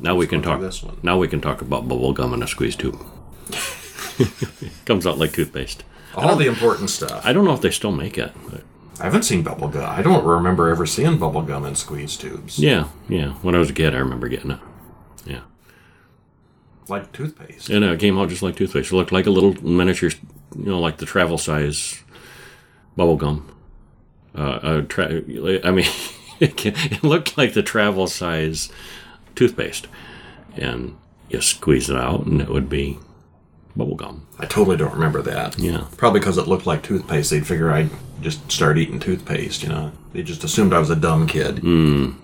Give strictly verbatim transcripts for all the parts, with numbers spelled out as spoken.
Now we can talk. This one. Now we can talk about bubble gum in a squeeze tube. Comes out like toothpaste. All the important stuff. I don't know if they still make it. But. I haven't seen bubble gum. I don't remember ever seeing bubble gum in squeeze tubes. Yeah, yeah. When I was a kid, I remember getting it. Yeah. Like toothpaste. You know, it came out just like toothpaste. It looked like a little miniature, you know, like the travel size bubble gum. Uh, tra- I mean, it looked like the travel size. Toothpaste, and you squeeze it out and it would be bubble gum. I totally don't remember that. Yeah, probably because it looked like toothpaste. They'd figure I'd just start eating toothpaste, you know. They just assumed I was a dumb kid. Mm.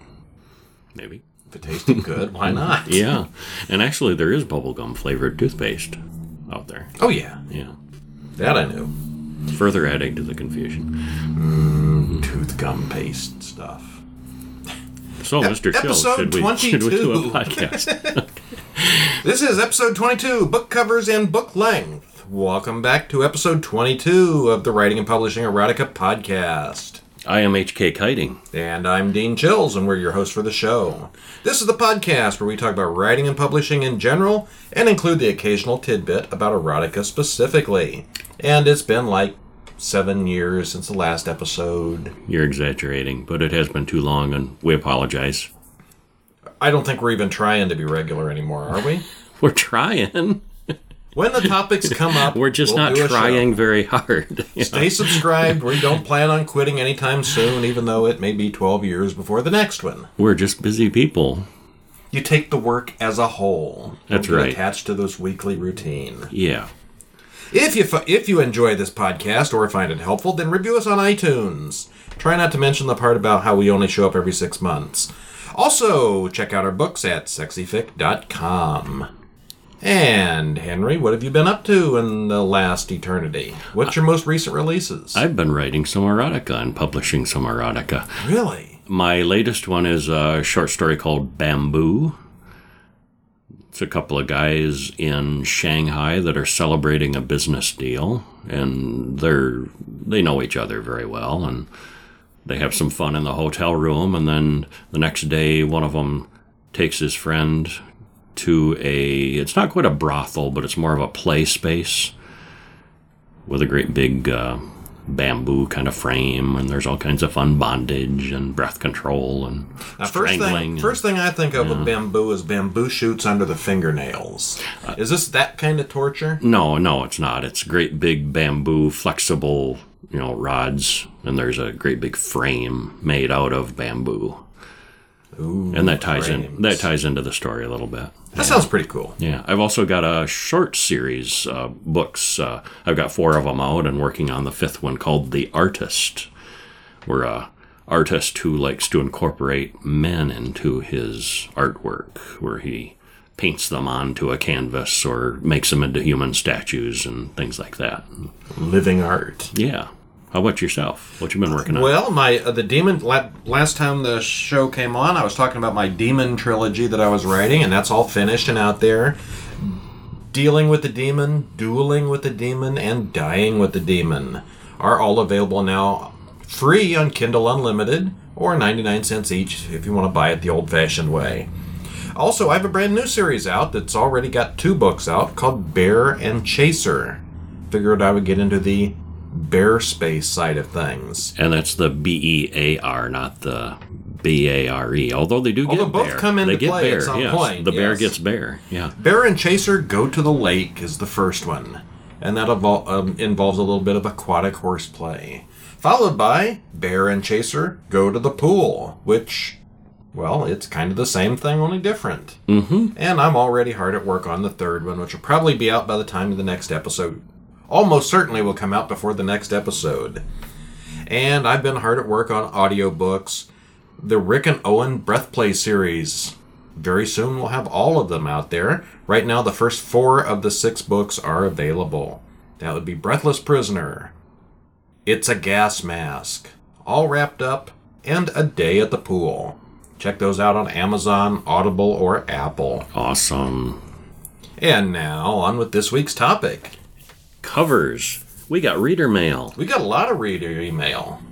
Maybe if it tasted good, why not? Yeah, and actually there is bubble gum flavored toothpaste out there. Oh yeah, yeah, that I knew. Further adding to the confusion. Mm, tooth gum paste stuff. So, Mister Chills, should we, should we do a podcast? This is episode twenty-two, book covers and book length. Welcome back to episode twenty-two of the Writing and Publishing Erotica Podcast. I am H K Kiting. And I'm Dean Chills, and we're your hosts for the show. This is the podcast where we talk about writing and publishing in general and include the occasional tidbit about erotica specifically. And it's been like Seven years since the last episode. You're exaggerating, but it has been too long, and we apologize. I don't think we're even trying to be regular anymore, are we? We're trying. When the topics come up, we're just we'll not trying very hard. Stay know? subscribed. We don't plan on quitting anytime soon, even though it may be twelve years before the next one. We're just busy people. You take the work as a whole. That's right. Get attached to this weekly routine. Yeah. If you if you enjoy this podcast or find it helpful, then review us on iTunes. Try not to mention the part about how we only show up every six months. Also, check out our books at sexy fic dot com. And, Henry, what have you been up to in the last eternity? What's your most recent releases? I've been writing some erotica and publishing some erotica. Really? My latest one is a short story called Bamboo. It's a couple of guys in Shanghai that are celebrating a business deal, and they're they know each other very well, and they have some fun in the hotel room, and then the next day one of them takes his friend to a, it's not quite a brothel, but it's more of a play space with a great big uh, bamboo kind of frame, and there's all kinds of fun bondage and breath control and now, strangling. First thing, and, first thing I think of yeah. with bamboo is bamboo shoots under the fingernails. Uh, is this that kind of torture? No, no, it's not. It's great big bamboo flexible, you know, rods, and there's a great big frame made out of bamboo. Ooh, and that ties frames. in. That ties into the story a little bit. That yeah. sounds pretty cool. Yeah, I've also got a short series uh, books. Uh, I've got four of them out, and working on the fifth one called "The Artist," where a artist who likes to incorporate men into his artwork, where he paints them onto a canvas or makes them into human statues and things like that. Living art. Yeah. How about yourself? What you been working on? Well, my uh, the demon la- last time the show came on, I was talking about my demon trilogy that I was writing, and that's all finished and out there. Dealing with the Demon, Dueling with the Demon, and Dying with the Demon are all available now free on Kindle Unlimited or ninety-nine cents each if you want to buy it the old-fashioned way. Also, I have a brand new series out that's already got two books out called Bear and Chaser. Figured I would get into the bear space side of things, and that's the B E A R, not the B A R E, although they do although get both bear. Come into they play bear. At some yes. point the yes. bear gets bear yeah Bear and Chaser Go to the Lake is the first one, and that evol- um, involves a little bit of aquatic horseplay, followed by Bear and Chaser Go to the Pool, which, well, it's kind of the same thing, only different. Mm-hmm. And I'm already hard at work on the third one, which will probably be out by the time of the next episode. Almost certainly will come out before the next episode. and I've been hard at work on audiobooks. The Rick and Owen Breathplay series. Very soon we'll have all of them out there. Right now the first four of the six books are available. That would be Breathless Prisoner, It's a Gas Mask, All Wrapped Up, and A Day at the Pool. Check those out on Amazon, Audible, or Apple. Awesome. And now, on with this week's topic. Covers. We got reader mail. We got a lot of reader email.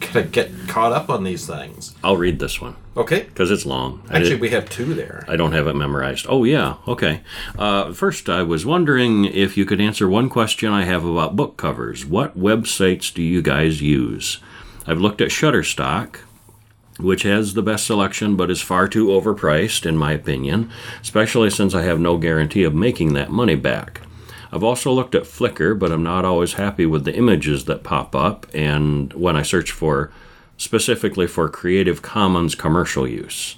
Gotta get caught up on these things. I'll read this one. Okay. Because it's long. Actually, we have two there. I don't have it memorized. Oh, yeah. Okay. Uh, first, I was wondering if you could answer one question I have about book covers. What websites do you guys use? I've looked at Shutterstock, which has the best selection but is far too overpriced, in my opinion, especially since I have no guarantee of making that money back. I've also looked at Flickr, but I'm not always happy with the images that pop up and when I search for specifically for Creative Commons commercial use.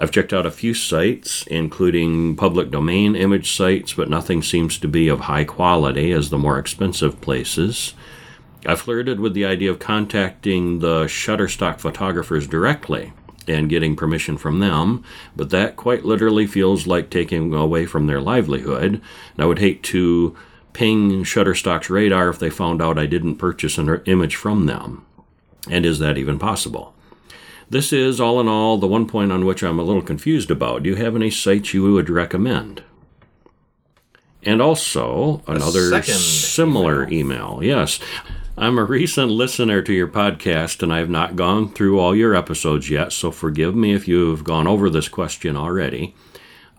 I've checked out a few sites, including public domain image sites, but nothing seems to be of high quality as the more expensive places. I flirted with the idea of contacting the Shutterstock photographers directly and getting permission from them, but that quite literally feels like taking away from their livelihood, and I would hate to ping Shutterstock's radar if they found out I didn't purchase an image from them. And is that even possible? This is, all in all, the one point on which I'm a little confused about. Do you have any sites you would recommend? And also, another similar email. email. Yes. I'm a recent listener to your podcast, and I have not gone through all your episodes yet, so forgive me if you have gone over this question already.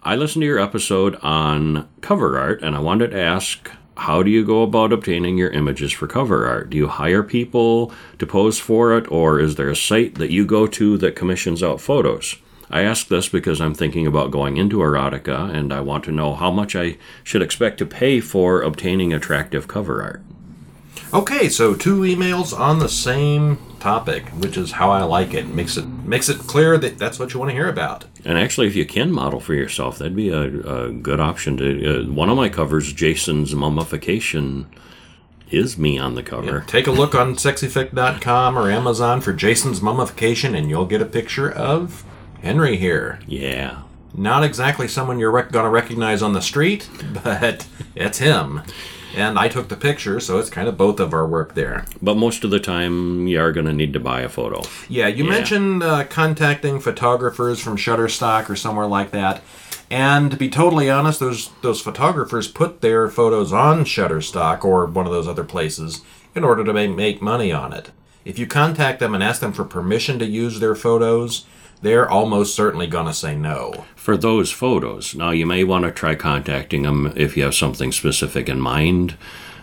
I listened to your episode on cover art, and I wanted to ask, how do you go about obtaining your images for cover art? Do you hire people to pose for it, or is there a site that you go to that commissions out photos? I ask this because I'm thinking about going into erotica, and I want to know how much I should expect to pay for obtaining attractive cover art. Okay, so two emails on the same topic, which is how I like it. Makes it makes it clear that that's what you want to hear about. And actually, if you can model for yourself, that'd be a, a good option. To uh, one of my covers, Jason's Mummification, is me on the cover. Yeah, take a look on sexy fic dot com or Amazon for Jason's Mummification, and you'll get a picture of Henry here. Yeah. Not exactly someone you're rec- going to recognize on the street, but it's him. And I took the picture, so it's kind of both of our work there. But most of the time, you are going to need to buy a photo. Yeah, you yeah. mentioned uh, contacting photographers from Shutterstock or somewhere like that. And to be totally honest, those those photographers put their photos on Shutterstock or one of those other places in order to make money on it. If you contact them and ask them for permission to use their photos, they're almost certainly going to say no. For those photos. Now, you may want to try contacting them if you have something specific in mind,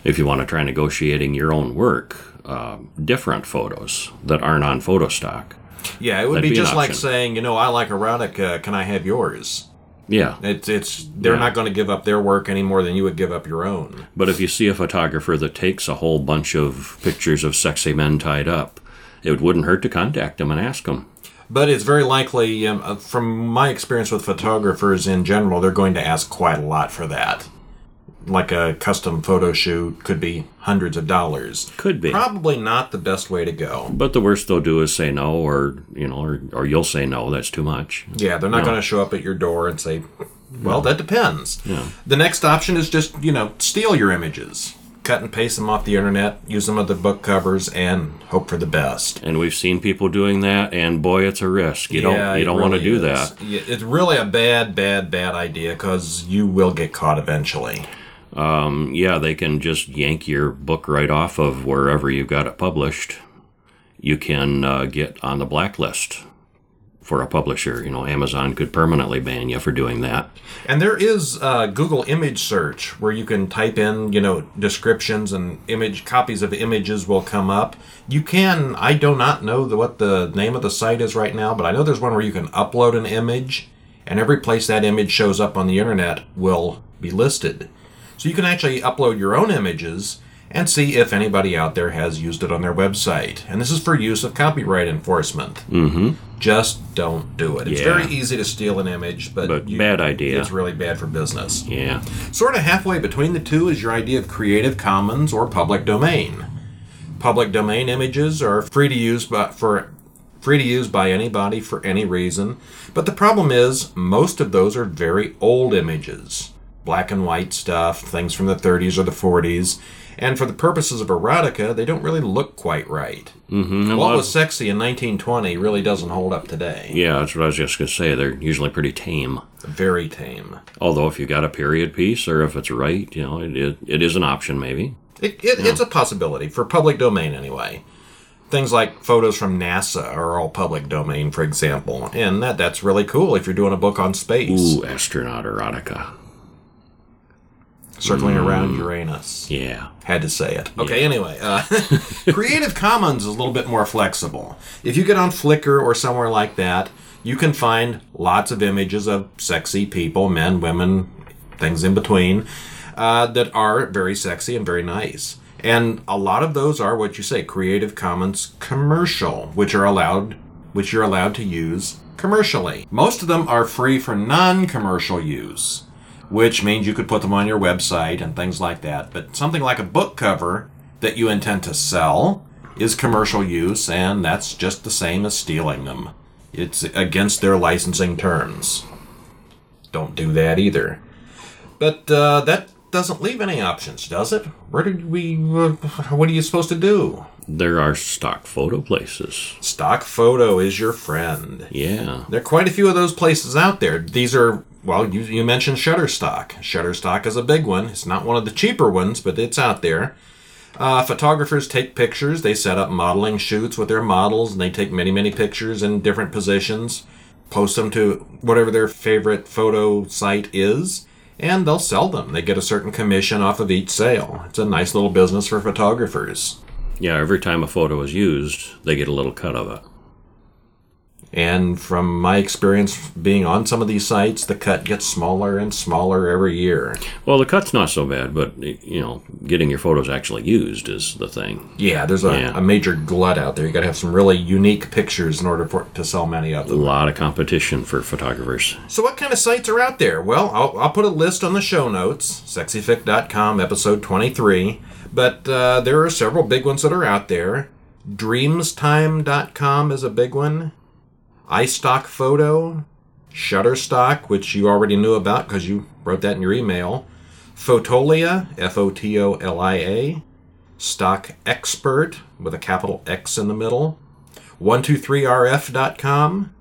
if you want to try negotiating your own work, uh, different photos that aren't on photo stock. Yeah, it would be, be just like saying, you know, I like erotica, can I have yours? Yeah. It's, it's They're yeah. not going to give up their work any more than you would give up your own. But if you see a photographer that takes a whole bunch of pictures of sexy men tied up, it wouldn't hurt to contact them and ask them. But it's very likely, um, from my experience with photographers in general, they're going to ask quite a lot for that. Like a custom photo shoot could be hundreds of dollars. Could be. Probably not the best way to go. But the worst they'll do is say no, or you know, or, or you'll say no, that's too much. Yeah, they're not no. going to show up at your door and say, well, no. that depends. Yeah. The next option is just, you know, steal your images. Cut and paste them off the internet, use them on the book covers, and hope for the best. And we've seen people doing that, and boy, it's a risk. You yeah, don't you don't really want to do is. that. It's really a bad, bad, bad idea, because you will get caught eventually. Um, yeah, they can just yank your book right off of wherever you've got it published. You can uh, get on the blacklist for a publisher. You know, Amazon could permanently ban you for doing that. And there is uh, Google image search where you can type in, you know, descriptions and image copies of images will come up. You can, I do not know the, what the name of the site is right now, but I know there's one where you can upload an image, and every place that image shows up on the internet will be listed. So you can actually upload your own images and see if anybody out there has used it on their website. And this is for use of copyright enforcement. Mm-hmm. Just don't do it. It's yeah. very easy to steal an image, but, but you, bad idea. It's really bad for business. Yeah. Sort of halfway between the two is your idea of Creative Commons or public domain. Public domain images are free to use by, for free to use by anybody for any reason, but the problem is most of those are very old images. Black and white stuff, things from the thirties or the forties, and for the purposes of erotica, they don't really look quite right. Mm-hmm. What was sexy in nineteen twenty really doesn't hold up today. Yeah, that's what I was just going to say. They're usually pretty tame. Very tame. Although if you got a period piece, or if it's right, you know, it it, it is an option maybe. It, it, yeah. It's a possibility, for public domain anyway. Things like photos from NASA are all public domain, for example, and that that's really cool if you're doing a book on space. Ooh, astronaut erotica. Circling mm. around Uranus. Yeah. Had to say it. Okay, yeah. Anyway. Uh, Creative Commons is a little bit more flexible. If you get on Flickr or somewhere like that, you can find lots of images of sexy people, men, women, things in between, uh, that are very sexy and very nice. And a lot of those are, what you say, Creative Commons commercial, which are allowed, which you're allowed to use commercially. Most of them are free for non-commercial use, which means you could put them on your website and things like that. But something like a book cover that you intend to sell is commercial use, and that's just the same as stealing them. It's against their licensing terms. Don't do that either. But uh, that doesn't leave any options, does it? Where did we? Uh, what are you supposed to do? There are stock photo places. Stock photo is your friend. Yeah. There are quite a few of those places out there. These are, well, you, you mentioned Shutterstock. Shutterstock is a big one. It's not one of the cheaper ones, but it's out there. Uh, photographers take pictures. They set up modeling shoots with their models, and they take many, many pictures in different positions, post them to whatever their favorite photo site is, and they'll sell them. They get a certain commission off of each sale. It's a nice little business for photographers. Yeah, every time a photo is used, they get a little cut of it. And from my experience being on some of these sites, the cut gets smaller and smaller every year. Well, the cut's not so bad, but, you know, getting your photos actually used is the thing. Yeah, there's a, yeah. a major glut out there. You got to have some really unique pictures in order for, to sell many of them. A lot of competition for photographers. So what kind of sites are out there? Well, I'll, I'll put a list on the show notes, sexy fic dot com, episode twenty-three. But uh, there are several big ones that are out there. Dreamstime dot com is a big one. iStock Photo, Shutterstock, which you already knew about because you wrote that in your email, Fotolia, F O T O L I A, Stock Expert, with a capital X in the middle, one two three R F dot com,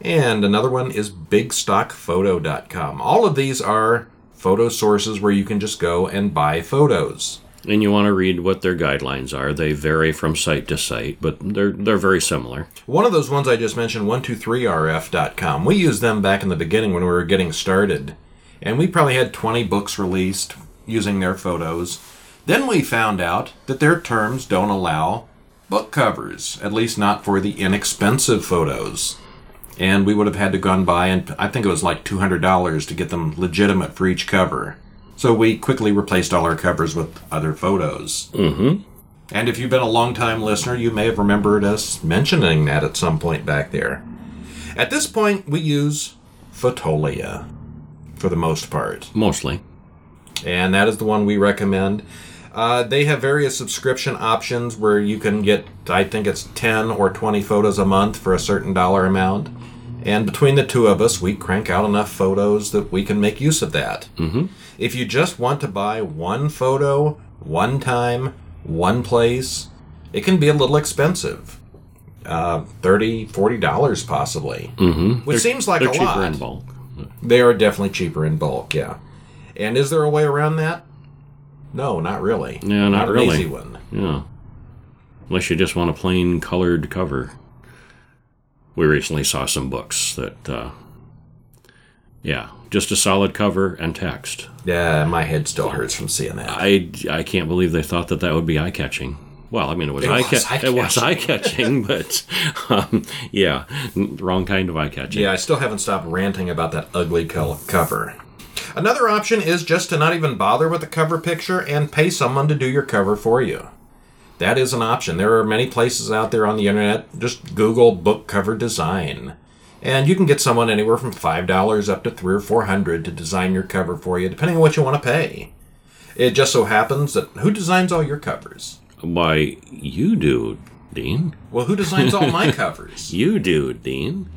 and another one is big stock photo dot com. All of these are photo sources where you can just go and buy photos. And you want to read what their guidelines are. They vary from site to site, but they're they're very similar. One of those ones I just mentioned, one two three R F dot com, we used them back in the beginning when we were getting started. And we probably had twenty books released using their photos. Then we found out that their terms don't allow book covers, at least not for the inexpensive photos. And we would have had to gone by, and I think it was like two hundred dollars to get them legitimate for each cover. So we quickly replaced all our covers with other photos. Mm-hmm. And if you've been a long-time listener, you may have remembered us mentioning that at some point back there. At this point, we use Fotolia for the most part. Mostly. And that is the one we recommend. Uh, they have various subscription options where you can get, I think it's ten or twenty photos a month for a certain dollar amount. And between the two of us, we crank out enough photos that we can make use of that. Mm-hmm. If you just want to buy one photo, one time, one place, it can be a little expensive. Uh, thirty dollars, forty dollars possibly. Mm-hmm. Which they're, seems like a lot. They're cheaper in bulk. They are definitely cheaper in bulk, yeah. And is there a way around that? No, not really. No, not, not really. Not an easy one. Yeah. Unless you just want a plain colored cover. We recently saw some books that, uh, yeah, just a solid cover and text. Yeah, my head still hurts from seeing that. I, I can't believe they thought that that would be eye-catching. Well, I mean, it was, it eye-ca- was eye-catching. It was eye-catching, but, um, yeah, wrong kind of eye-catching. Yeah, I still haven't stopped ranting about that ugly cover. Another option is just to not even bother with the cover picture and pay someone to do your cover for you. That is an option. There are many places out there on the internet. Just Google book cover design. And you can get someone anywhere from five dollars up to three hundred dollars or four hundred dollars to design your cover for you, depending on what you want to pay. It just so happens that who designs all your covers? Why, you do, Dean. Well, who designs all my covers? You do, Dean.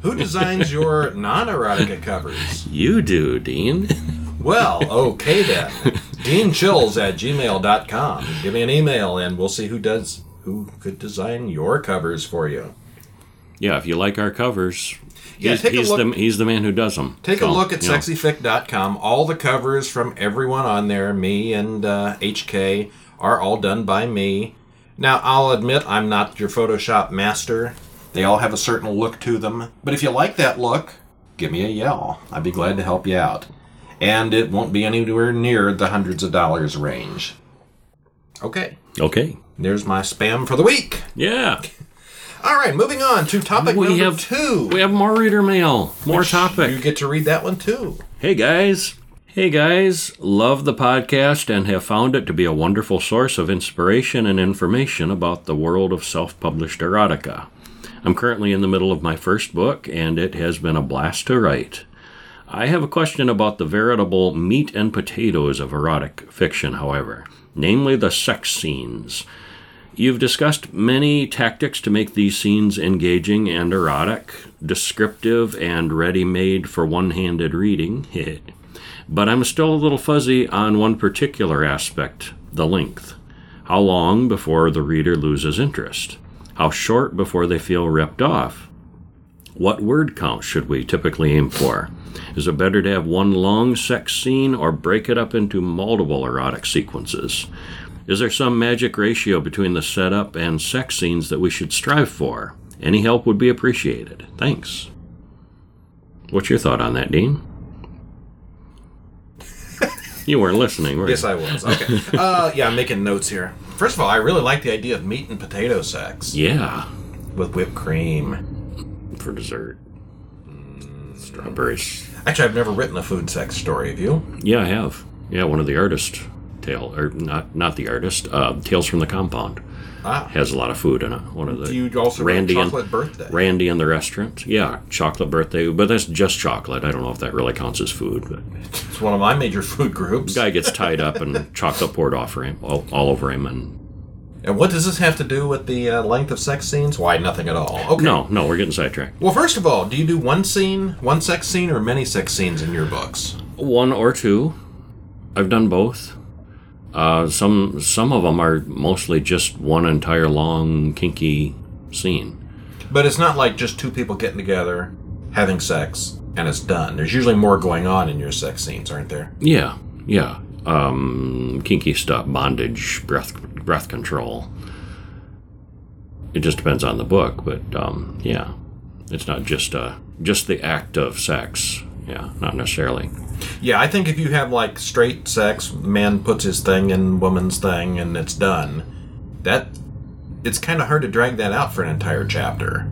Who designs your non-erotica covers? You do, Dean. Well, okay then. Dean Chills at gmail dot com. Give me an email and we'll see who does who could design your covers for you. Yeah, if you like our covers, yeah, he's, he's, the, he's the man who does them. Take so, a look at sexy fic dot com. All the covers from everyone on there, me and uh, H K, are all done by me. Now, I'll admit I'm not your Photoshop master. They all have a certain look to them. But if you like that look, give me a yell. I'd be glad to help you out. And it won't be anywhere near the hundreds of dollars range. Okay. Okay. There's my spam for the week. Yeah. All right, moving on to topic we number have, two. We have more reader mail, more Which topic. You get to read that one, too. Hey, guys. Hey, guys. Love the podcast and have found it to be a wonderful source of inspiration and information about the world of self-published erotica. I'm currently in the middle of my first book, and it has been a blast to write. I have a question about the veritable meat and potatoes of erotic fiction, however, namely the sex scenes. You've discussed many tactics to make these scenes engaging and erotic, descriptive and ready-made for one-handed reading, but I'm still a little fuzzy on one particular aspect, the length. How long before the reader loses interest? How short before they feel ripped off? What word count should we typically aim for? Is it better to have one long sex scene or break it up into multiple erotic sequences? Is there some magic ratio between the setup and sex scenes that we should strive for? Any help would be appreciated. Thanks. What's your thought on that, Dean? You weren't listening, were you? Yes, I was. Okay. uh, yeah, I'm making notes here. First of all, I really like the idea of meat and potato sex. Yeah. With whipped cream. For dessert. Strawberries. Actually, I've never written a food sex story, have you? Yeah, I have. Yeah, one of the artists. Tale, or not not the artist, uh, Tales from the Compound. Ah. Has a lot of food in it. One of the Do you also Randy Chocolate and, Birthday? Randy and the Restaurant. Yeah, Chocolate Birthday. But that's just chocolate. I don't know if that really counts as food. But it's one of my major food groups. Guy gets tied up and chocolate poured off for him, all, all over him. And And what does this have to do with the uh, length of sex scenes? Why, nothing at all. Okay. No, no, we're getting sidetracked. Well, first of all, do you do one scene, one sex scene, or many sex scenes in your books? One or two. I've done both. Uh, some some of them are mostly just one entire long, kinky scene. But it's not like just two people getting together, having sex, and it's done. There's usually more going on in your sex scenes, aren't there? Yeah, yeah. Um, kinky stuff, bondage, breath breath control. It just depends on the book, but um, yeah, it's not just uh, just the act of sex. Yeah, not necessarily. Yeah, I think if you have like straight sex, man puts his thing in woman's thing, and it's done. That it's kind of hard to drag that out for an entire chapter.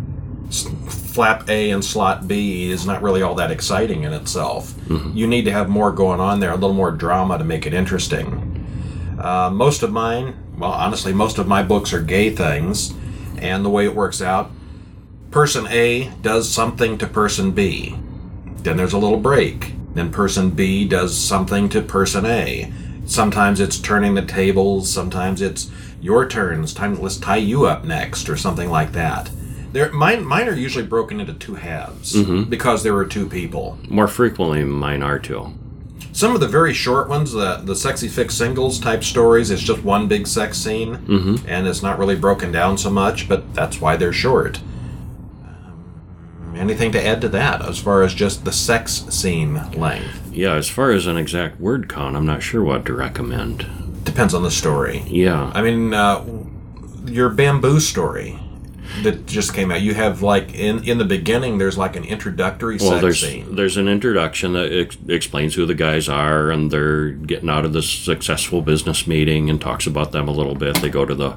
Flap A and slot B is not really all that exciting in itself. Mm-hmm. You need to have more going on there, a little more drama to make it interesting. Uh, most of mine, well, honestly, most of my books are gay things, and the way it works out, person A does something to person B. Then there's a little break. Then person B does something to person A. Sometimes it's turning the tables, sometimes it's your turn, it's time, let's tie you up next, or something like that. They're, mine, mine are usually broken into two halves, mm-hmm. because there are two people. More frequently, mine are too. Some of the very short ones, the, the sexy fic singles type stories, it's just one big sex scene, mm-hmm. and it's not really broken down so much, but that's why they're short. Um, anything to add to that as far as just the sex scene length? Yeah, as far as an exact word count, I'm not sure what to recommend. Depends on the story. Yeah. I mean, uh, your Bamboo story that just came out. You have, like, in in the beginning, there's, like, an introductory well, sex there's, scene. there's an introduction that ex- explains who the guys are, and they're getting out of this successful business meeting and talks about them a little bit. They go to the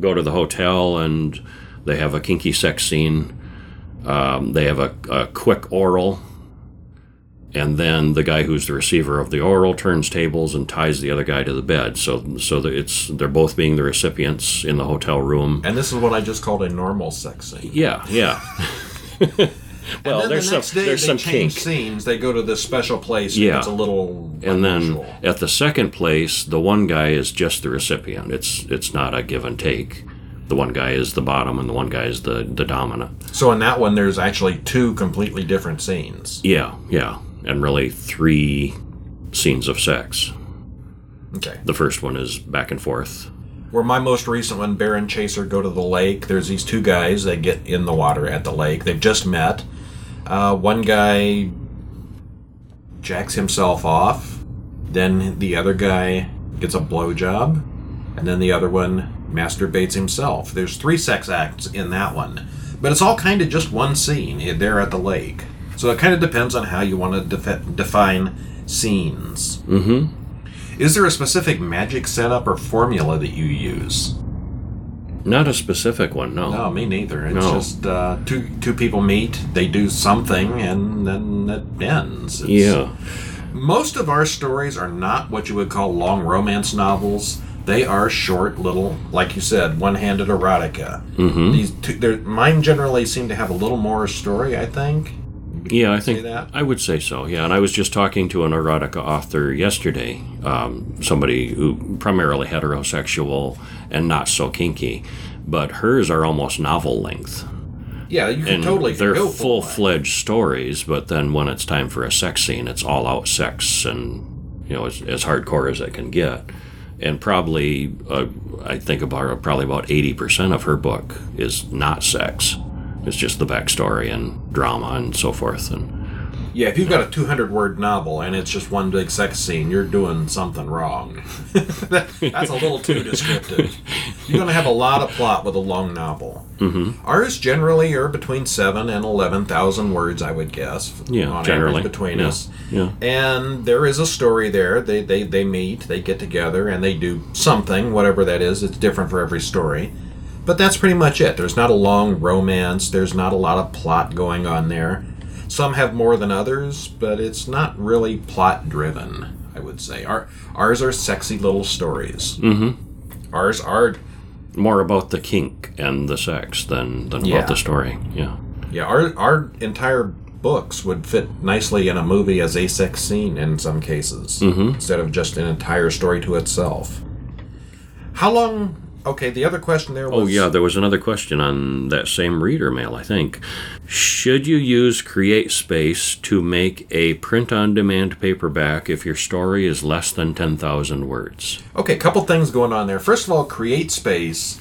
go to the hotel, and they have a kinky sex scene. Um, they have a, a quick oral, and then the guy who's the receiver of the oral turns tables and ties the other guy to the bed. So so it's they're both being the recipients in the hotel room. And this is what I just called a normal sex scene. Yeah, yeah. Well, and then there's the next some, day there's they some change kink. scenes. They go to this special place. Yeah, and it's a little. And unusual. Then at the second place, the one guy is just the recipient. It's it's not a give and take. The one guy is the bottom, and the one guy is the the dominant. So in that one, there's actually two completely different scenes. Yeah, yeah, and really three scenes of sex. Okay. The first one is back and forth. Where my most recent one, Bear and Chaser Go to the Lake, there's these two guys that get in the water at the lake. They've just met. Uh, one guy jacks himself off. Then the other guy gets a blowjob. And then the other one masturbates himself. There's three sex acts in that one. But it's all kind of just one scene there at the lake. So it kind of depends on how you want to defi- define scenes. Mm-hmm. Is there a specific magic setup or formula that you use? Not a specific one, no. No, me neither. It's no. just uh, two two people meet, they do something, and then it ends. It's, yeah. Most of our stories are not what you would call long romance novels. They are short, little, like you said, one-handed erotica. Mm-hmm. These two, mine generally seem to have a little more story, I think. Yeah, I think that? I would say so. Yeah, and I was just talking to an erotica author yesterday, um, somebody who primarily heterosexual and not so kinky, but hers are almost novel length. Yeah, you can and totally they're go full-fledged that. stories, but then when it's time for a sex scene, it's all-out sex, and you know, as, as hardcore as it can get. And probably, uh, I think about probably about eighty percent of her book is not sex. It's just the backstory and drama and so forth. And yeah, if you've you know. got a two hundred word novel and it's just one big sex scene, you're doing something wrong. that, that's a little too descriptive. You're going to have a lot of plot with a long novel. Mm-hmm. Ours generally are between seven and eleven thousand words, I would guess. Yeah, on generally. Average between yeah. us. Yeah. And there is a story there. They, they, they meet, they get together, and they do something, whatever that is. It's different for every story. But that's pretty much it. There's not a long romance. There's not a lot of plot going on there. Some have more than others, but it's not really plot-driven, I would say. Our, ours are sexy little stories. Mm-hmm. Ours are... more about the kink and the sex than, than yeah. about the story. Yeah, yeah. Our, our entire books would fit nicely in a movie as a sex scene in some cases, mm-hmm. instead of just an entire story to itself. How long... Okay, the other question there was... Oh, yeah, there was another question on that same reader mail, I think. Should you use CreateSpace to make a print-on-demand paperback if your story is less than ten thousand words? Okay, a couple things going on there. First of all, CreateSpace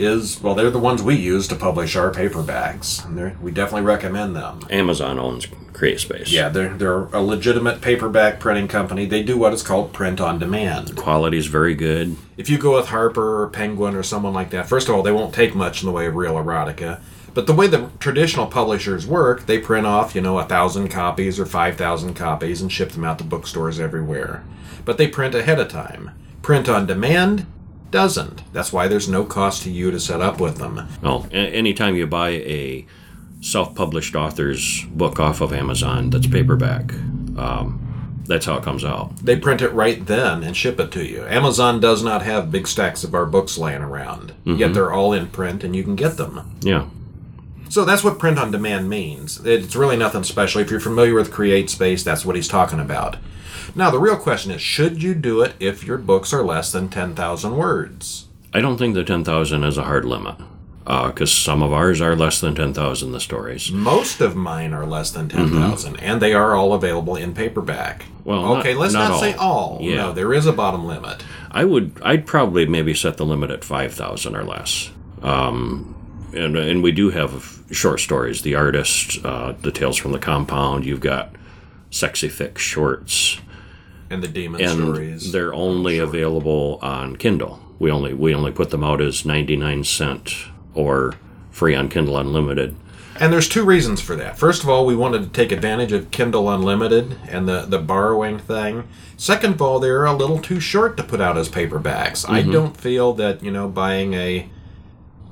is... Well, they're the ones we use to publish our paperbacks. And we definitely recommend them. Amazon owns CreateSpace. Yeah, they're, they're a legitimate paperback printing company. They do what is called print-on-demand. Quality's very good. If you go with Harper or Penguin or someone like that, first of all, they won't take much in the way of real erotica. But the way the traditional publishers work, they print off, you know, one thousand copies or five thousand copies and ship them out to bookstores everywhere. But they print ahead of time. Print-on-demand doesn't. That's why there's no cost to you to set up with them. Well, anytime you buy a self-published author's book off of Amazon that's paperback, um, that's how it comes out. They print it right then and ship it to you. Amazon does not have big stacks of our books laying around, mm-hmm. yet they're all in print and you can get them. Yeah. So that's what print-on-demand means. It's really nothing special. If you're familiar with CreateSpace, that's what he's talking about. Now, the real question is, should you do it if your books are less than ten thousand words? I don't think the ten thousand is a hard limit, because uh, some of ours are less than ten thousand, the stories. Most of mine are less than ten thousand, mm-hmm. and they are all available in paperback. Well, okay, not, let's not, not all. say all. Yeah. No, there is a bottom limit. I would, I'd probably maybe set the limit at five thousand or less. Um, and, and we do have short stories, The Artist, uh, the Tales from the Compound, you've got Sexy Fic shorts. And the demon and stories. They're only sure. available on Kindle. We only we only put them out as ninety-nine cent or free on Kindle Unlimited. And there's two reasons for that. First of all, we wanted to take advantage of Kindle Unlimited and the, the borrowing thing. Second of all, they're a little too short to put out as paperbacks. Mm-hmm. I don't feel that, you know, buying a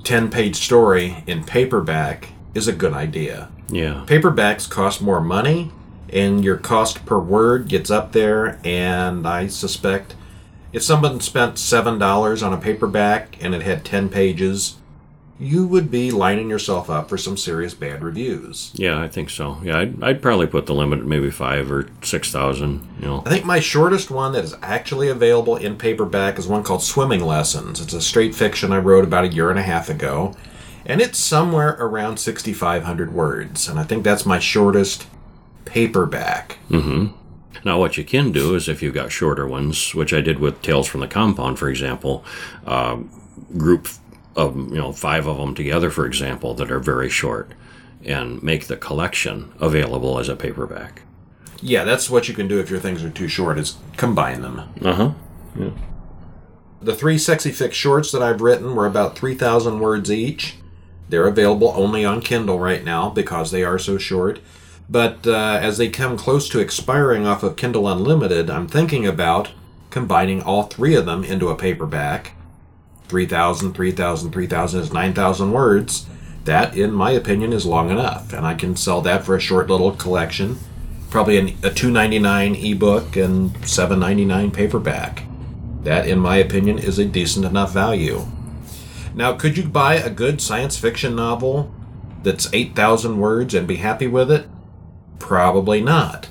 ten-page story in paperback is a good idea. Yeah. Paperbacks cost more money. And your cost per word gets up there, and I suspect if someone spent seven dollars on a paperback and it had ten pages, you would be lining yourself up for some serious bad reviews. Yeah, I think so. Yeah, I'd, I'd probably put the limit at maybe five or six thousand. You know, I think my shortest one that is actually available in paperback is one called Swimming Lessons. It's a straight fiction I wrote about a year and a half ago, and it's somewhere around sixty-five hundred words, and I think that's my shortest paperback. Mm-hmm. Now, what you can do is if you've got shorter ones, which I did with Tales from the Compound, for example, uh, group of, you know, five of them together, for example, that are very short, and make the collection available as a paperback. Yeah, that's what you can do if your things are too short, is combine them. Uh-huh. Yeah. The three Sexy Fic shorts that I've written were about three thousand words each. They're available only on Kindle right now because they are so short. But uh, as they come close to expiring off of Kindle Unlimited, I'm thinking about combining all three of them into a paperback. three thousand, three thousand, three thousand is nine thousand words. That, in my opinion, is long enough. And I can sell that for a short little collection. Probably an, a two dollars and ninety-nine cents ebook and seven dollars and ninety-nine cents paperback. That, in my opinion, is a decent enough value. Now, could you buy a good science fiction novel that's eight thousand words and be happy with it? Probably not.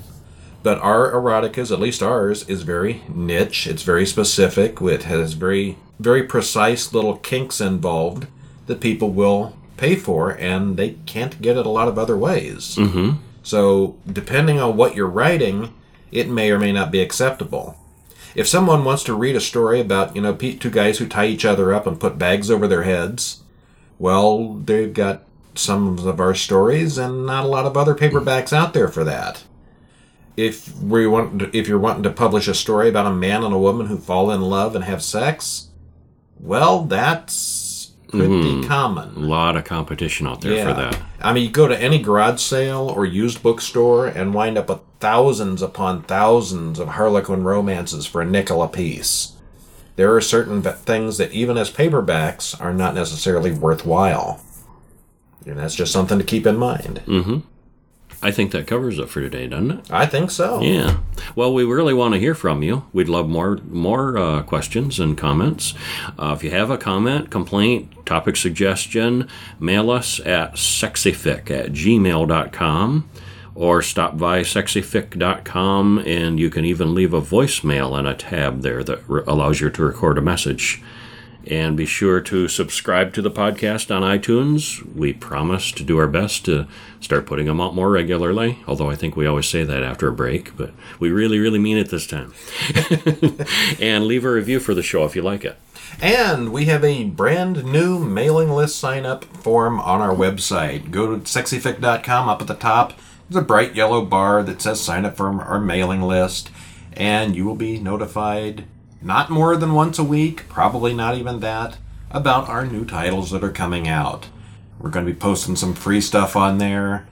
But our eroticas, at least ours, is very niche. It's very specific. It has very, very precise little kinks involved that people will pay for, and they can't get it a lot of other ways. Mm-hmm. So, depending on what you're writing, it may or may not be acceptable. If someone wants to read a story about, you know, two guys who tie each other up and put bags over their heads, well, they've got some of our stories and not a lot of other paperbacks out there for that. If we want, to, if you're wanting to publish a story about a man and a woman who fall in love and have sex, well, that's pretty mm-hmm. common. A lot of competition out there yeah. for that. I mean, you go to any garage sale or used bookstore and wind up with thousands upon thousands of Harlequin romances for a nickel apiece. There are certain things that, even as paperbacks, are not necessarily worthwhile. And that's just something to keep in mind. Mm-hmm. I think that covers it for today, doesn't it? I think so. Yeah. Well, we really want to hear from you. We'd love more more uh, questions and comments. Uh, if you have a comment, complaint, topic suggestion, mail us at sexyfic at gmail dot com or stop by sexyfic dot com, and you can even leave a voicemail and a tab there that re- allows you to record a message. And be sure to subscribe to the podcast on iTunes. We promise to do our best to start putting them out more regularly, although I think we always say that after a break, but we really, really mean it this time. And leave a review for the show if you like it. And we have a brand new mailing list sign-up form on our website. Go to sexyfic dot com. Up at the top, there's a bright yellow bar that says sign up for our mailing list, and you will be notified not more than once a week, probably not even that, about our new titles that are coming out. We're going to be posting some free stuff on there.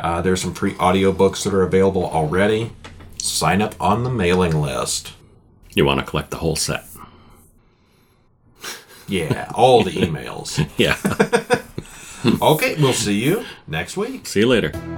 Uh, there's some free audiobooks that are available already. Sign up on the mailing list. You want to collect the whole set. Yeah, all the emails. Yeah. Okay, we'll see you next week. See you later.